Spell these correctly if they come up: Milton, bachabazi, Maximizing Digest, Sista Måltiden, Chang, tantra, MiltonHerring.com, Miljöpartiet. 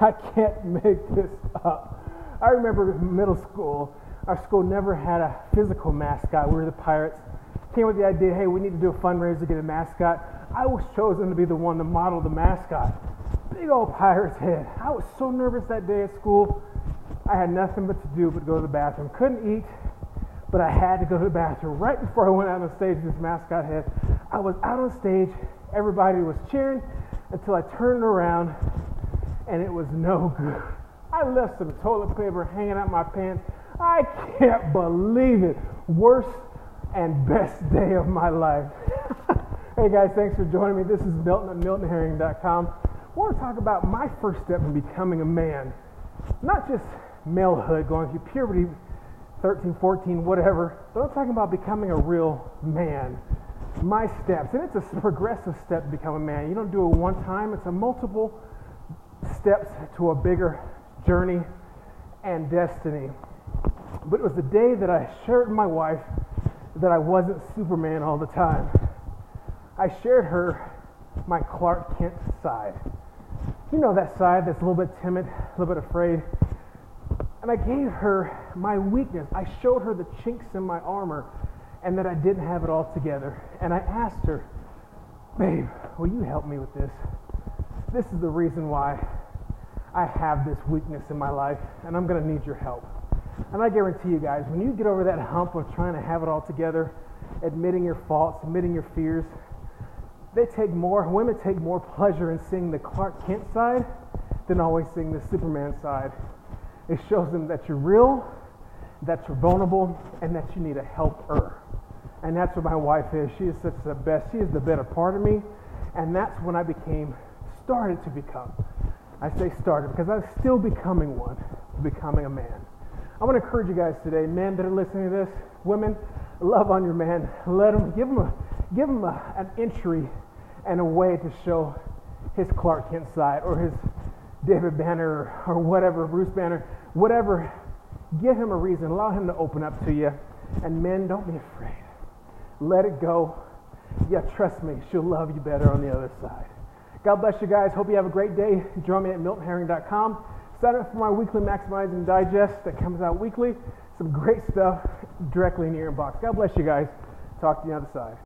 I can't make this up. I remember middle school, our school never had a physical mascot. We were the Pirates. Came with the idea, hey, we need to do a fundraiser to get a mascot. I was chosen to be the one to model the mascot. Big old pirate's head. I was so nervous that day at school. I had nothing but to do but go to the bathroom. Couldn't eat, but I had to go to the bathroom. Right before I went out on stage with this mascot head, I was out on stage. Everybody was cheering until I turned around, and it was no good. I left some toilet paper hanging out my pants. I can't believe it. Worst and best day of my life. Hey guys, thanks for joining me. This is Milton at MiltonHerring.com. I want to talk about my first step in becoming a man. Not just malehood, going through puberty, 13, 14, whatever, but I'm talking about becoming a real man. My steps, and it's a progressive step to become a man. You don't do it one time. It's a multiple steps to a bigger journey and destiny. But it was the day that I shared my wife that I wasn't Superman all the time. I shared her my Clark Kent side. You know, that side that's a little bit timid, a little bit afraid. And I gave her my weakness. I showed her the chinks in my armor and that I didn't have it all together. And I asked her, babe, will you help me with this? This is the reason why I have this weakness in my life, and I'm going to need your help. And I guarantee you guys, when you get over that hump of trying to have it all together, admitting your faults, admitting your fears, women take more pleasure in seeing the Clark Kent side than always seeing the Superman side. It shows them that you're real, that you're vulnerable, and that you need a helper. And that's what my wife is. She is such the best. She is the better part of me. And that's when I started to become. I say started because I'm still becoming one, becoming a man. I want to encourage you guys today, men that are listening to this, women, love on your man. Let him, give him an entry and a way to show his Clark Kent side or his David Banner or whatever, Bruce Banner, whatever. Give him a reason. Allow him to open up to you. And men, don't be afraid. Let it go. Yeah, trust me, she'll love you better on the other side. God bless you guys. Hope you have a great day. Join me at MiltonHerring.com. Sign up for my weekly Maximizing Digest that comes out weekly. Some great stuff directly in your inbox. God bless you guys. Talk to you on the other side.